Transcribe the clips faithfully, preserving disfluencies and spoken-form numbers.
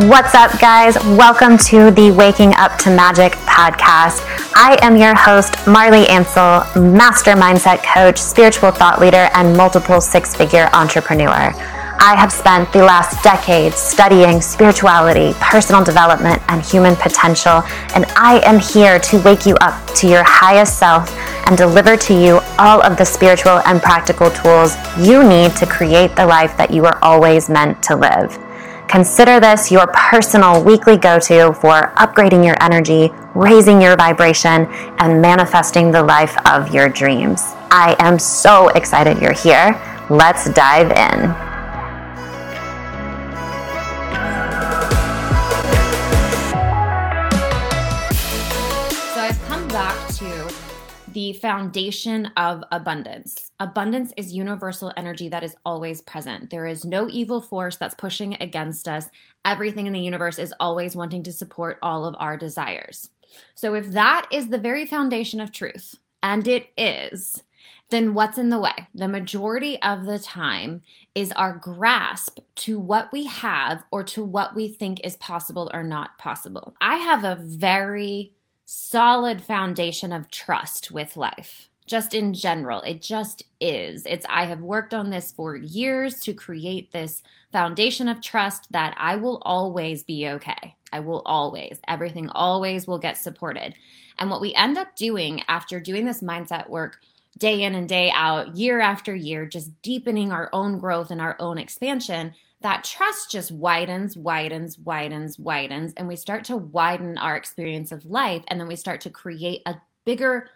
What's up, guys? Welcome to the Waking Up to Magic podcast. I am your host, Marley Ansel, master mindset coach, spiritual thought leader, and multiple six-figure entrepreneur. I have spent the last decade studying spirituality, personal development, and human potential, and I am here to wake you up to your highest self and deliver to you all of the spiritual and practical tools you need to create the life that you were always meant to live. Consider this your personal weekly go-to for upgrading your energy, raising your vibration, and manifesting the life of your dreams. I am so excited you're here. Let's dive in. The foundation of abundance. Abundance is universal energy that is always present. There is no evil force that's pushing against us. Everything in the universe is always wanting to support all of our desires. So if that is the very foundation of truth, and it is, then what's in the way? The majority of the time is our grasp to what we have or to what we think is possible or not possible. I have a very solid foundation of trust with life, just in general. It just is. It's, I have worked on this for years to create this foundation of trust that I will always be okay. I will always, everything always will get supported. And what we end up doing after doing this mindset work day in and day out, year after year, just deepening our own growth and our own expansion, that trust just widens, widens, widens, widens, and we start to widen our experience of life, and then we start to create a bigger,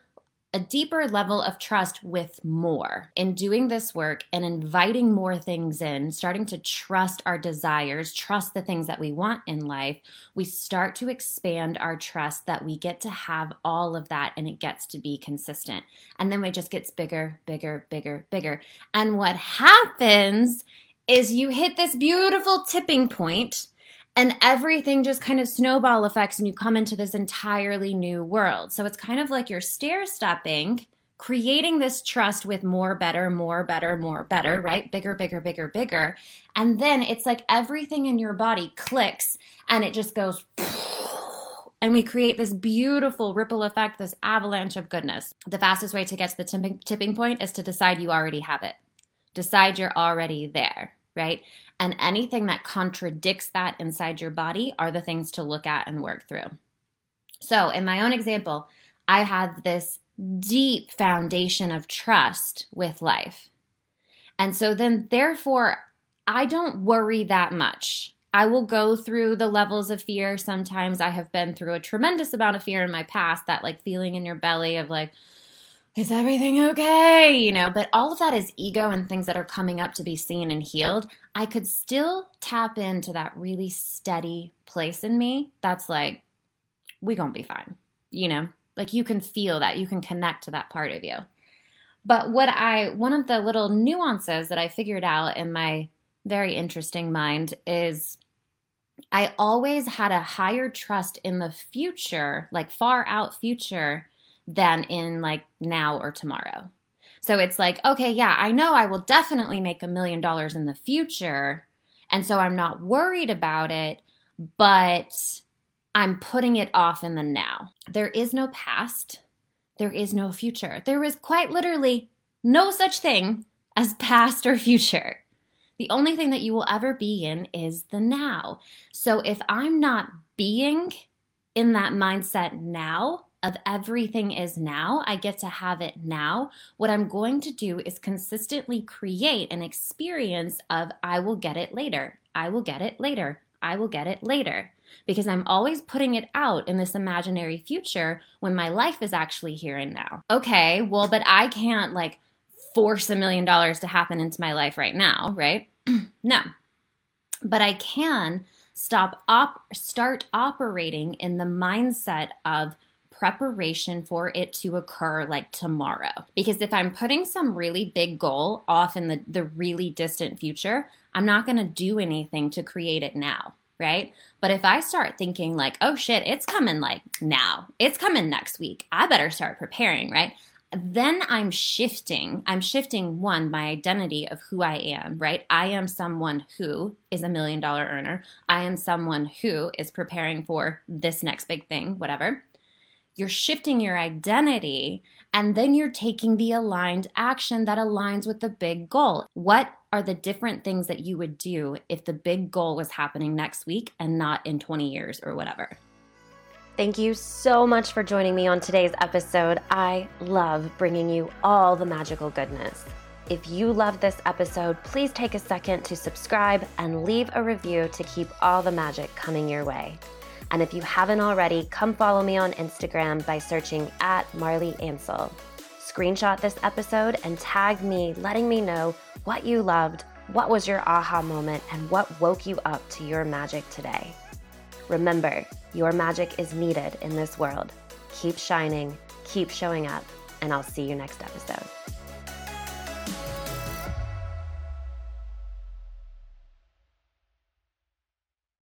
a deeper level of trust with more. In doing this work and inviting more things in, starting to trust our desires, trust the things that we want in life, we start to expand our trust that we get to have all of that, and it gets to be consistent. And then it just gets bigger, bigger, bigger, bigger. And what happens is you hit this beautiful tipping point and everything just kind of snowball effects and you come into this entirely new world. So it's kind of like you're stair-stepping, creating this trust with more, better, more, better, more, better, right? Bigger, bigger, bigger, bigger. And then it's like everything in your body clicks and it just goes, and we create this beautiful ripple effect, this avalanche of goodness. The fastest way to get to the tipping, tipping point is to decide you already have it. Decide you're already there, right? And anything that contradicts that inside your body are the things to look at and work through. So in my own example, I had this deep foundation of trust with life. And so then therefore, I don't worry that much. I will go through the levels of fear. Sometimes I have been through a tremendous amount of fear in my past, that like feeling in your belly of like, is everything okay? You know, but all of that is ego and things that are coming up to be seen and healed. I could still tap into that really steady place in me that's like, we gonna be fine. You know, like you can feel that, you can connect to that part of you. But what I, one of the little nuances that I figured out in my very interesting mind is I always had a higher trust in the future, like far out future, than in like now or tomorrow. So it's like, okay, yeah, I know I will definitely make a million dollars in the future. And so I'm not worried about it, but I'm putting it off in the now. There is no past. There is no future. There is quite literally no such thing as past or future. The only thing that you will ever be in is the now. So if I'm not being in that mindset now, of everything is now, I get to have it now, what I'm going to do is consistently create an experience of I will get it later, I will get it later, I will get it later, because I'm always putting it out in this imaginary future when my life is actually here and now. Okay, well, but I can't like force a million dollars to happen into my life right now, right? No, but I can stop op- start operating in the mindset of preparation for it to occur like tomorrow. Because if I'm putting some really big goal off in the, the really distant future, I'm not going to do anything to create it now, right? But if I start thinking like, oh shit, it's coming like now, it's coming next week, I better start preparing, right? then I'm shifting. I'm shifting, one, my identity of who I am, right? I am someone who is a million dollar earner. I am someone who is preparing for this next big thing, whatever. You're shifting your identity, and then you're taking the aligned action that aligns with the big goal. What are the different things that you would do if the big goal was happening next week and not in twenty years or whatever? Thank you so much for joining me on today's episode. I love bringing you all the magical goodness. If you love this episode, please take a second to subscribe and leave a review to keep all the magic coming your way. And if you haven't already, come follow me on Instagram by searching at Marley Ansel. Screenshot this episode and tag me, letting me know what you loved, what was your aha moment, and what woke you up to your magic today. Remember, your magic is needed in this world. Keep shining, keep showing up, and I'll see you next episode.